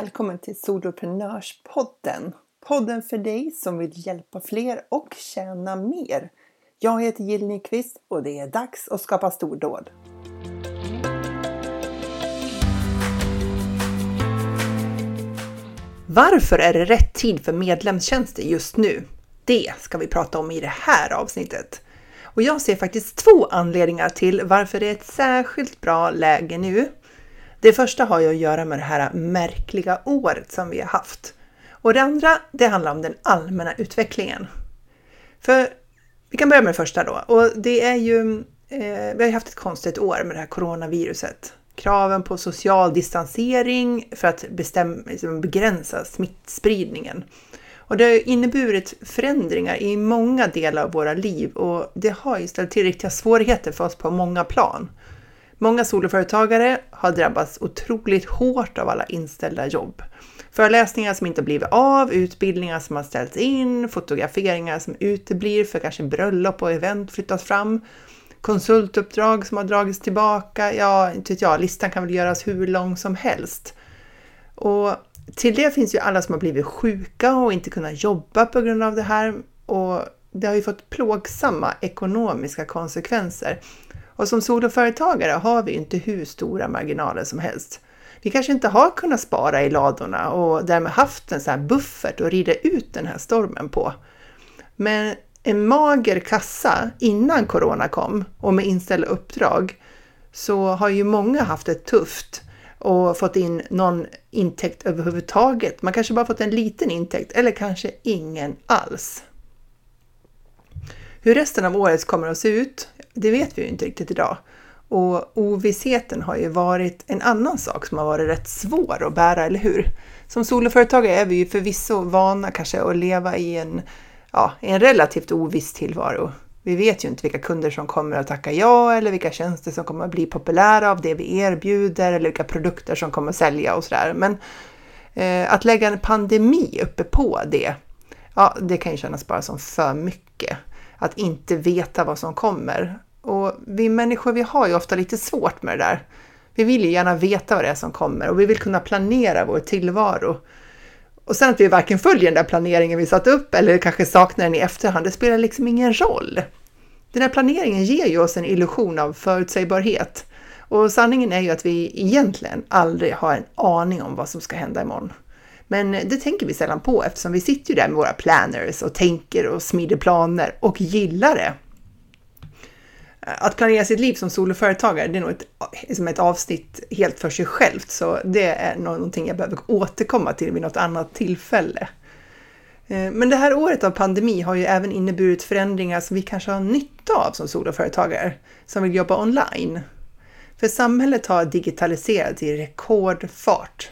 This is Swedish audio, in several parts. Välkommen till Soloprenörspodden. Podden för dig som vill hjälpa fler och tjäna mer. Jag heter Jill Nyqvist och det är dags att skapa stordåd. Varför är det rätt tid för medlemstjänster just nu? Det ska vi prata om i det här avsnittet. Och jag ser faktiskt två anledningar till varför det är ett särskilt bra läge nu. Det första har ju att göra med det här märkliga året som vi har haft. Och det andra, det handlar om den allmänna utvecklingen. För vi kan börja med det första då. Och det är ju, vi har ju haft ett konstigt år med det här coronaviruset. Kraven på social distansering för att begränsa smittspridningen. Och det har ju inneburit förändringar i många delar av våra liv. Och det har ju ställt till riktiga svårigheter för oss på många plan. Många soloföretagare har drabbats otroligt hårt av alla inställda jobb. Föreläsningar som inte blivit av, utbildningar som har ställts in, fotograferingar som uteblir för kanske bröllop och event flyttas fram. Konsultuppdrag som har dragits tillbaka, listan kan väl göras hur lång som helst. Och till det finns ju alla som har blivit sjuka och inte kunnat jobba på grund av det här. Och det har ju fått plågsamma ekonomiska konsekvenser. Och som soloföretagare har vi inte hur stora marginaler som helst. Vi kanske inte har kunnat spara i ladorna och därmed haft en sån här buffert och rida ut den här stormen på. Men en mager kassa innan corona kom och med inställda uppdrag så har ju många haft det tufft och fått in någon intäkt överhuvudtaget. Man kanske bara fått en liten intäkt eller kanske ingen alls. Hur resten av året kommer att se ut, det vet vi ju inte riktigt idag. Och ovissheten har ju varit en annan sak som har varit rätt svår att bära, eller hur? Som soloföretagare är vi ju förvisso vana kanske att leva i en relativt oviss tillvaro. Vi vet ju inte vilka kunder som kommer att tacka ja eller vilka tjänster som kommer att bli populära av det vi erbjuder eller vilka produkter som kommer att sälja och sådär. Men att lägga en pandemi uppe på det, det kan ju kännas bara som för mycket. Att inte veta vad som kommer. Och vi människor, vi har ju ofta lite svårt med det där. Vi vill ju gärna veta vad det är som kommer. Och vi vill kunna planera vår tillvaro. Och sen att vi varken följer den där planeringen vi satt upp. Eller kanske saknar den i efterhand. Det spelar liksom ingen roll. Den här planeringen ger ju oss en illusion av förutsägbarhet. Och sanningen är ju att vi egentligen aldrig har en aning om vad som ska hända imorgon. Men det tänker vi sällan på eftersom vi sitter ju där med våra planners och tänker och smider planer och gillar det. Att planera sitt liv som soloföretagare, det är nog ett avsnitt helt för sig självt. Så det är någonting jag behöver återkomma till vid något annat tillfälle. Men det här året av pandemi har ju även inneburit förändringar som vi kanske har nytta av som soloföretagare som vill jobba online. För samhället har digitaliserats i rekordfart.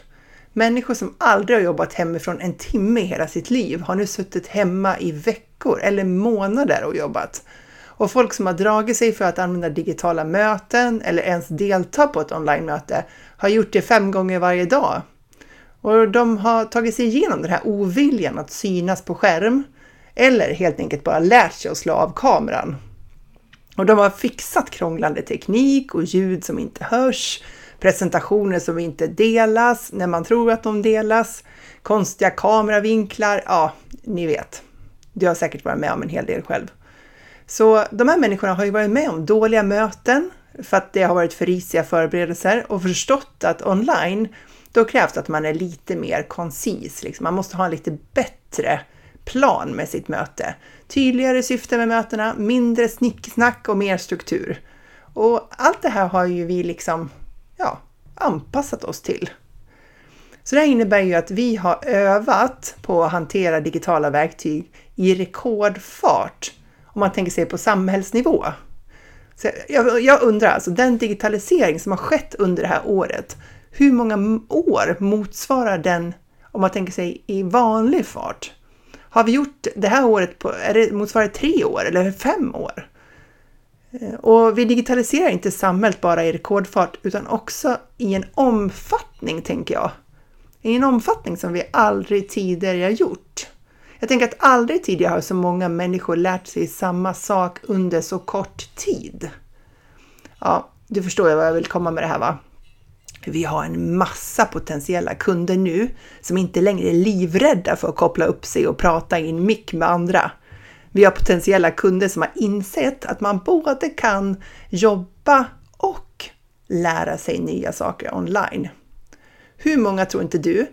Människor som aldrig har jobbat hemifrån en timme i hela sitt liv har nu suttit hemma i veckor eller månader och jobbat. Och folk som har dragit sig för att använda digitala möten eller ens delta på ett online-möte har gjort det 5 gånger varje dag. Och de har tagit sig igenom den här oviljan att synas på skärm eller helt enkelt bara lärt sig att slå av kameran. Och de har fixat krånglande teknik och ljud som inte hörs. Presentationer som inte delas när man tror att de delas. Konstiga kameravinklar. Ja, ni vet. Du har säkert varit med om en hel del själv. Så de här människorna har ju varit med om dåliga möten för att det har varit för risiga förberedelser och förstått att online då krävs att man är lite mer koncis. Liksom. Man måste ha en lite bättre plan med sitt möte. Tydligare syfte med mötena, mindre snicksnack och mer struktur. Och allt det här har ju vi anpassat oss till. Så det här innebär ju att vi har övat på att hantera digitala verktyg i rekordfart om man tänker sig på samhällsnivå. Så jag undrar alltså, den digitalisering som har skett under det här året, hur många år motsvarar den om man tänker sig i vanlig fart? Har vi gjort det här året motsvarar 3 år eller 5 år? Och vi digitaliserar inte samhället bara i rekordfart utan också i en omfattning, tänker jag. I en omfattning som vi aldrig tidigare har gjort. Jag tänker att aldrig tidigare har så många människor lärt sig samma sak under så kort tid. Ja, du förstår vad jag vill komma med det här, va? För vi har en massa potentiella kunder nu som inte längre är livrädda för att koppla upp sig och prata i en mick med andra. Vi har potentiella kunder som har insett att man både kan jobba och lära sig nya saker online. Hur många tror inte du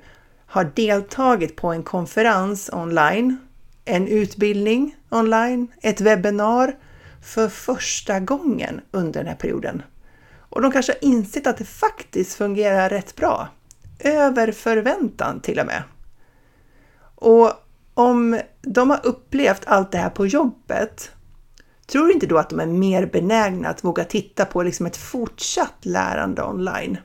har deltagit på en konferens online, en utbildning online, ett webbinar för första gången under den här perioden? Och de kanske har insett att det faktiskt fungerar rätt bra. Över förväntan till och med. Och om de har upplevt allt det här på jobbet, tror du inte då att de är mer benägna att våga titta på liksom ett fortsatt lärande online?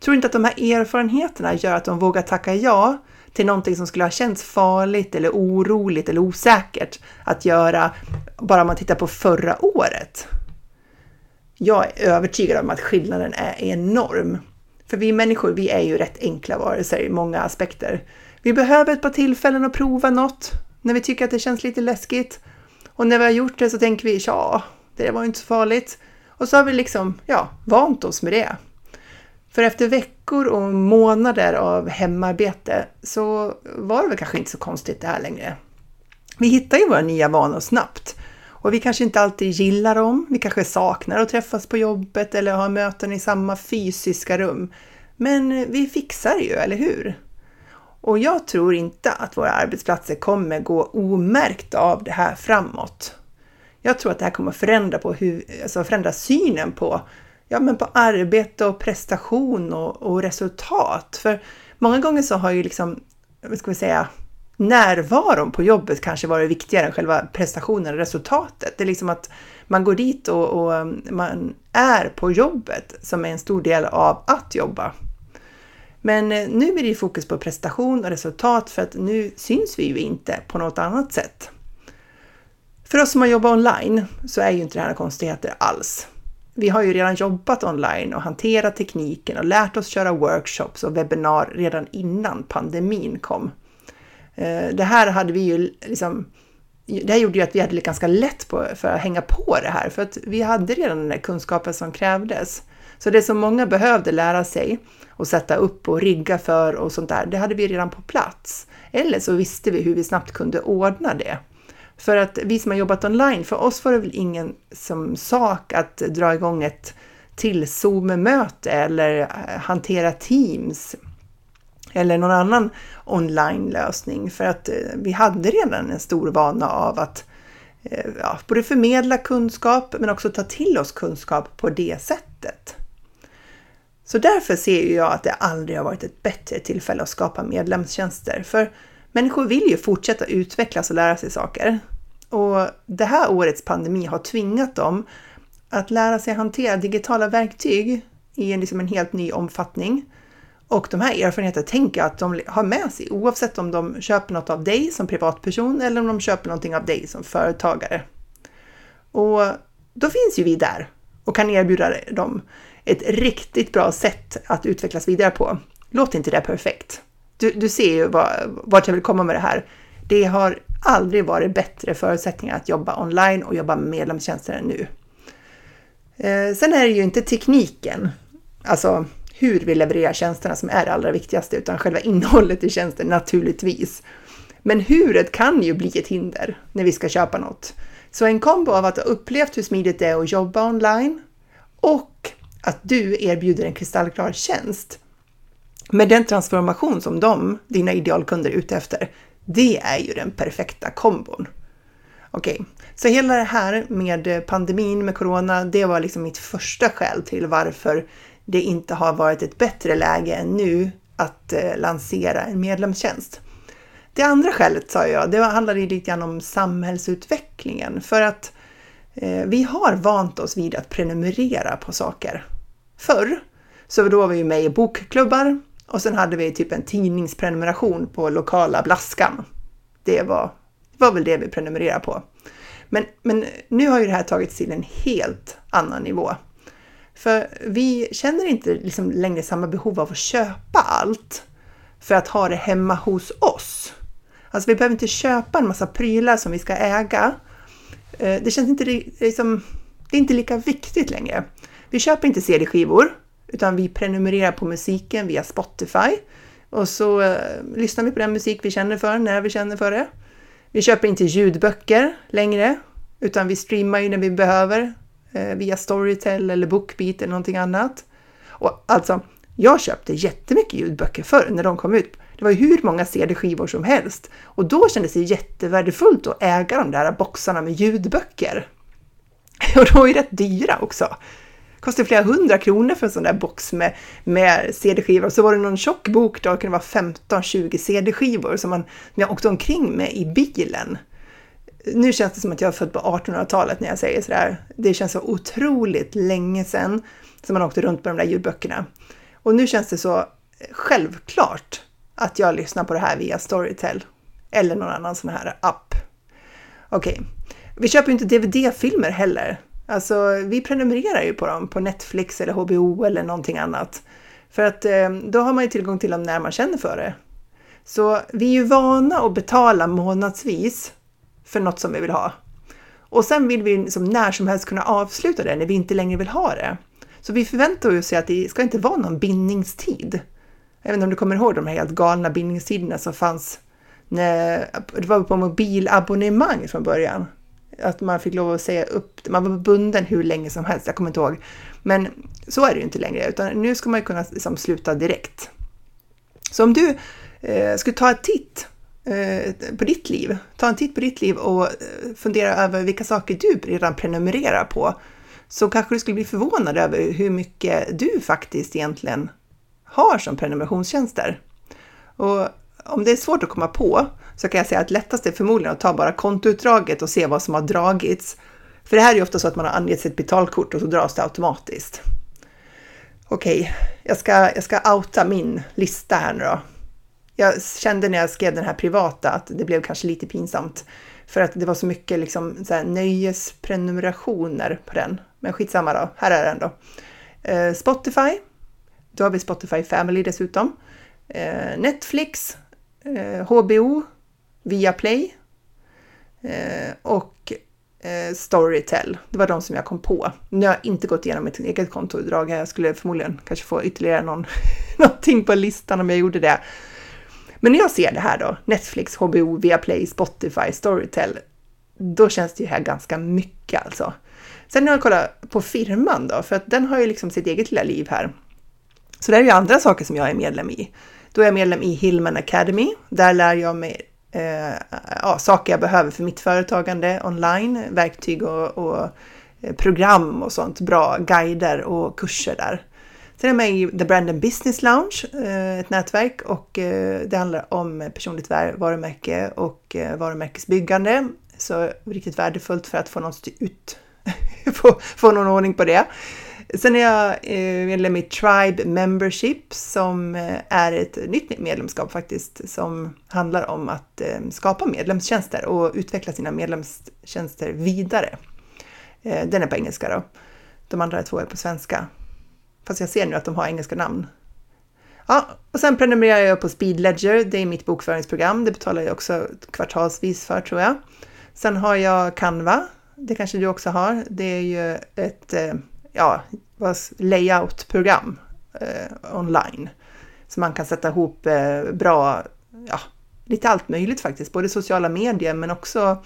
Tror du inte att de här erfarenheterna gör att de vågar tacka ja till någonting som skulle ha känts farligt eller oroligt eller osäkert att göra bara om man tittar på förra året? Jag är övertygad om att skillnaden är enorm. För vi människor, vi är ju rätt enkla varelser i många aspekter. Vi behöver ett par tillfällen att prova något när vi tycker att det känns lite läskigt. Och när vi har gjort det så tänker vi, ja, det var ju inte så farligt. Och så har vi liksom, vant oss med det. För efter veckor och månader av hemarbete så var det väl kanske inte så konstigt det här längre. Vi hittar ju våra nya vanor snabbt. Och vi kanske inte alltid gillar dem. Vi kanske saknar att träffas på jobbet eller ha möten i samma fysiska rum. Men vi fixar ju, eller hur? Och jag tror inte att våra arbetsplatser kommer gå omärkt av det här framåt. Jag tror att det här kommer förändra synen på, på arbete och prestation och resultat. För många gånger så har ju närvaron på jobbet kanske var det viktigare än själva prestationen och resultatet. Det är liksom att man går dit och man är på jobbet som är en stor del av att jobba. Men nu är det ju fokus på prestation och resultat för att nu syns vi ju inte på något annat sätt. För oss som har jobbat online så är ju inte det här konstigheter alls. Vi har ju redan jobbat online och hanterat tekniken och lärt oss köra workshops och webbinar redan innan pandemin kom. Det här gjorde ju att vi hade det ganska lätt för att hänga på det här. För att vi hade redan den där kunskapen som krävdes. Så det som många behövde lära sig och sätta upp och rigga för och sånt där, det hade vi redan på plats. Eller så visste vi hur vi snabbt kunde ordna det. För att vi som har jobbat online, för oss var det väl ingen som sak att dra igång ett till Zoom-möte eller hantera Teams eller någon annan online-lösning. För att vi hade redan en stor vana av att både förmedla kunskap men också ta till oss kunskap på det sättet. Så därför ser jag att det aldrig har varit ett bättre tillfälle att skapa medlemstjänster. För människor vill ju fortsätta utvecklas och lära sig saker. Och det här årets pandemi har tvingat dem att lära sig hantera digitala verktyg i en helt ny omfattning. Och de här erfarenheterna tänker jag att de har med sig oavsett om de köper något av dig som privatperson eller om de köper någonting av dig som företagare. Och då finns ju vi där och kan erbjuda dem ett riktigt bra sätt att utvecklas vidare på. Låt inte det perfekt. Du ser ju vart jag vill komma med det här. Det har aldrig varit bättre förutsättningar att jobba online och jobba med medlemstjänster än nu. Sen är det ju inte tekniken, alltså hur vi levererar tjänsterna som är det allra viktigaste, utan själva innehållet i tjänsten naturligtvis. Men huret kan ju bli ett hinder när vi ska köpa något. Så en kombo av att ha upplevt hur smidigt det är att jobba online och att du erbjuder en kristallklar tjänst med den transformation som dina idealkunder är ute efter, det är ju den perfekta kombon. Okej, så hela det här med pandemin, med corona, det var mitt första skäl till varför det inte har varit ett bättre läge än nu att lansera en medlemstjänst. Det andra skälet, sa jag, det handlade lite grann om samhällsutvecklingen. För att vi har vant oss vid att prenumerera på saker. Förr så då var vi ju med i bokklubbar och sen hade vi typ en tidningsprenumeration på lokala Blaskan. Det var väl det vi prenumererade på. Men nu har ju det här tagits till en helt annan nivå. För vi känner inte längre samma behov av att köpa allt för att ha det hemma hos oss. Alltså vi behöver inte köpa en massa prylar som vi ska äga. Det känns inte, det är inte lika viktigt längre. Vi köper inte CD-skivor Utan vi prenumererar på musiken via Spotify. Och så lyssnar vi på den musik vi känner för, när vi känner för det. Vi köper inte ljudböcker längre. Utan vi streamar ju när vi behöver. Via Storytel eller BookBeat eller någonting annat. Och alltså, jag köpte jättemycket ljudböcker förr när de kom ut. Det var ju hur många CD-skivor som helst. Och då kändes det jättevärdefullt att äga de där boxarna med ljudböcker. Och de var ju rätt dyra också. Kostade flera 100 kronor för en sån där box med CD-skivor. Så var det någon tjock bok då, det kunde vara 15-20 CD-skivor som jag åkte omkring med i bilen. Nu känns det som att jag är född på 1800-talet när jag säger sådär. Det känns så otroligt länge sedan som man åkte runt med de där ljudböckerna. Och nu känns det så självklart att jag lyssnar på det här via Storytel. Eller någon annan sån här app. Okej. Vi köper ju inte DVD-filmer heller. Alltså vi prenumererar ju på dem på Netflix eller HBO eller någonting annat. För att då har man ju tillgång till dem när man känner för det. Så vi är ju vana att betala månadsvis för något som vi vill ha. Och sen vill vi som när som helst kunna avsluta det när vi inte längre vill ha det. Så vi förväntar oss att det ska inte vara någon bindningstid. Även om du kommer ihåg de här helt galna bindningstiderna som fanns när det var på mobilabonnemang från början. Att man fick lov att säga upp, man var bunden hur länge som helst, jag kommer inte ihåg. Men så är det ju inte längre, utan nu ska man ju kunna liksom sluta direkt. Så om du skulle ta en titt på ditt liv, ta en titt på ditt liv och fundera över vilka saker du redan prenumererar på, så kanske du skulle bli förvånad över hur mycket du faktiskt egentligen har som prenumerationstjänster. Och om det är svårt att komma på, så kan jag säga att lättast är förmodligen att ta bara kontoutdraget och se vad som har dragits. För det här är ju ofta så att man har angett ett betalkort och så dras det automatiskt. Okej, jag ska outa min lista här nu då. Jag kände när jag skrev den här privata att det blev kanske lite pinsamt. För att det var så mycket liksom, så här, nöjesprenumerationer på den. Men skitsamma då, här är den då. Spotify, då har vi Spotify Family dessutom. Netflix, HBO, Viaplay och Storytel. Det var de som jag kom på. Nu har jag inte gått igenom mitt eget kontoutdrag. Jag skulle förmodligen kanske få ytterligare någonting på listan om jag gjorde det. Men när jag ser det här då, Netflix, HBO, Viaplay, Spotify, Storytel, då känns det ju här ganska mycket alltså. Sen har jag kollat på firman då, för att den har ju liksom sitt eget lilla liv här. Så det är ju andra saker som jag är medlem i. Då är jag medlem i Hillman Academy. Där lär jag mig saker jag behöver för mitt företagande online. Verktyg och program och sånt. Bra guider och kurser där. Sen är jag med i The Brandon Business Lounge. Ett nätverk. Och det handlar om personligt varumärke och varumärkesbyggande. Så riktigt värdefullt för att få någon få någon ordning på det. Sen är jag medlem i Tribe Membership som är ett nytt medlemskap faktiskt som handlar om att skapa medlemstjänster och utveckla sina medlemstjänster vidare. Den är på engelska då. De andra två är på svenska. Fast jag ser nu att de har engelska namn. Ja, och sen prenumererar jag på Speedledger. Det är mitt bokföringsprogram. Det betalar jag också kvartalsvis för tror jag. Sen har jag Canva. Det kanske du också har. Det är ju ett... layoutprogram online. Så man kan sätta ihop bra, lite allt möjligt faktiskt. Både sociala medier men också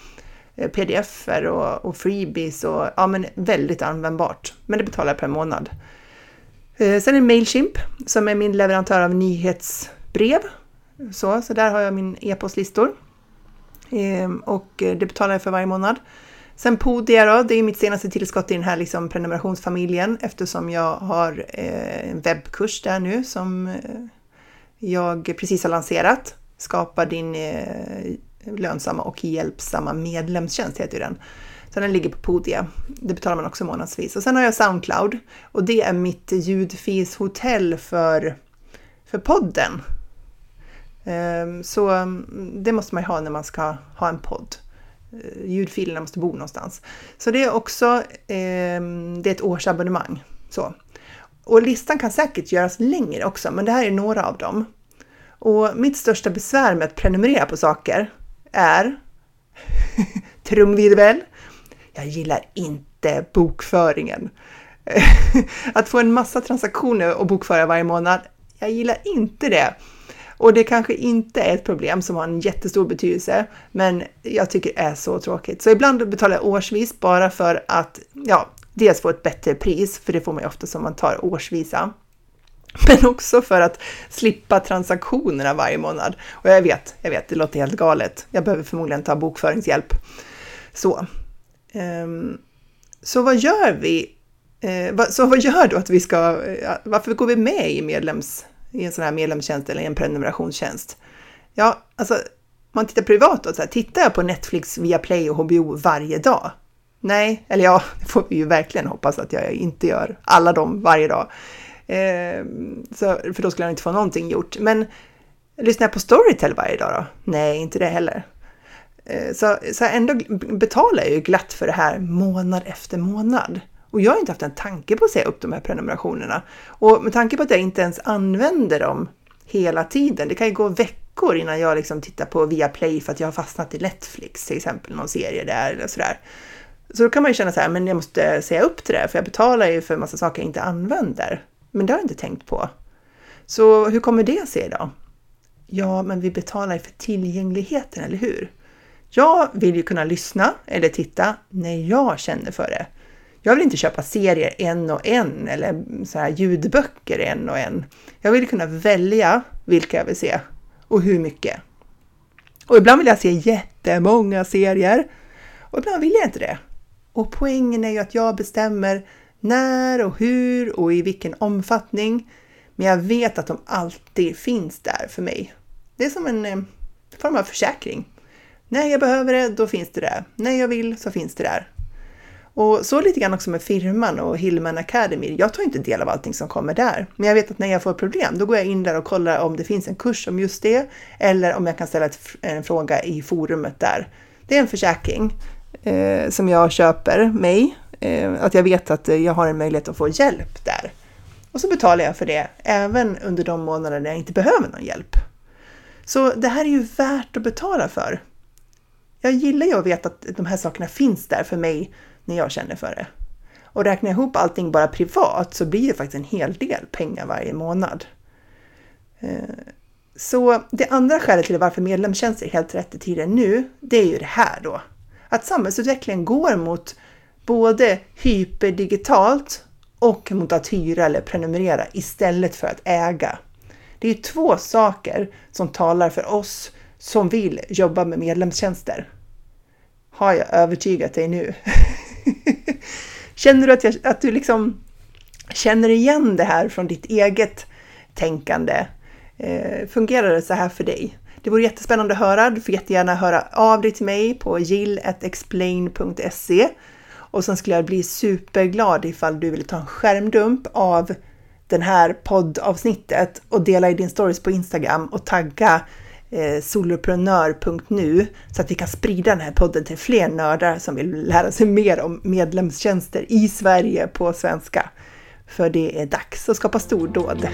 pdf-er och freebies. Och, men väldigt användbart. Men det betalar jag per månad. Sen är Mailchimp som är min leverantör av nyhetsbrev. Så där har jag min e-postlistor. Och det betalar jag för varje månad. Sen Podia då, det är mitt senaste tillskott i den här liksom prenumerationsfamiljen eftersom jag har en webbkurs där nu som jag precis har lanserat. Skapa din lönsamma och hjälpsamma medlemstjänst heter den. Så den ligger på Podia, det betalar man också månadsvis. Och sen har jag Soundcloud och det är mitt ljudfishotell för podden. Så det måste man ju ha när man ska ha en podd. Ljudfilerna måste bo någonstans. Så det är också det är ett årsabonnemang. Så. Och listan kan säkert göras längre också. Men det här är några av dem. Och mitt största besvär med att prenumerera på saker är trumvirvel. Jag gillar inte bokföringen. Att få en massa transaktioner och bokföra varje månad, jag gillar inte det. Och det kanske inte är ett problem som har en jättestor betydelse, men jag tycker det är så tråkigt. Så ibland betalar jag årsvis bara för att, ja, dels få ett bättre pris, för det får man ju ofta som man tar årsvisa. Men också för att slippa transaktionerna varje månad. Och jag vet, det låter helt galet. Jag behöver förmodligen ta bokföringshjälp. Så vad gör vi? Så vad gör då att vi ska, varför går vi med i en sån här medlemstjänst eller en prenumerationstjänst? Ja, alltså, man tittar privat då, så här, tittar jag på Netflix, Viaplay och HBO varje dag? Nej, eller ja, det får vi ju verkligen hoppas att jag inte gör alla dem varje dag. För då skulle jag inte få någonting gjort. Men lyssnar jag på Storytel varje dag då? Nej, inte det heller. Så ändå betalar jag ju glatt för det här månad efter månad. Och jag har inte haft en tanke på att säga upp de här prenumerationerna. Och med tanke på att jag inte ens använder dem hela tiden. Det kan ju gå veckor innan jag liksom tittar på Viaplay för att jag har fastnat i Netflix till exempel, någon serie där eller sådär. Så då kan man ju känna så här, men jag måste säga upp till det för jag betalar ju för en massa saker jag inte använder. Men det har jag inte tänkt på. Så hur kommer det sig då? Ja, men vi betalar ju för tillgängligheten, eller hur? Jag vill ju kunna lyssna eller titta när jag känner för det. Jag vill inte köpa serier en och en eller så här ljudböcker en och en. Jag vill kunna välja vilka jag vill se och hur mycket. Och ibland vill jag se jättemånga serier och ibland vill jag inte det. Och poängen är ju att jag bestämmer när och hur och i vilken omfattning. Men jag vet att de alltid finns där för mig. Det är som en form av försäkring. När jag behöver det, då finns det där. När jag vill så finns det där. Och så lite grann också med firman och Hillman Academy. Jag tar inte del av allting som kommer där. Men jag vet att när jag får problem, då går jag in där och kollar om det finns en kurs om just det. Eller om jag kan ställa en fråga i forumet där. Det är en försäkring som jag köper mig. Att jag vet att jag har en möjlighet att få hjälp där. Och så betalar jag för det även under de månader när jag inte behöver någon hjälp. Så det här är ju värt att betala för. Jag gillar ju att veta att de här sakerna finns där för mig när jag känner för det. Och räknar jag ihop allting bara privat så blir det faktiskt en hel del pengar varje månad. Så det andra skälet till varför medlemstjänster är helt rätt i tiden nu, det är ju det här då. Att samhällsutvecklingen går mot både hyperdigitalt och mot att hyra eller prenumerera istället för att äga. Det är ju två saker som talar för oss som vill jobba med medlemstjänster. Har jag övertygat dig nu? Känner du att du liksom känner igen det här från ditt eget tänkande? Fungerar det så här för dig? Det vore jättespännande att höra. Du får jättegärna höra av dig till mig på gill@explain.se. Och sen skulle jag bli superglad ifall du vill ta en skärmdump av den här poddavsnittet och dela i din stories på Instagram och tagga soloprenör.nu så att vi kan sprida den här podden till fler nördar som vill lära sig mer om medlemstjänster i Sverige på svenska. För det är dags att skapa stordåd.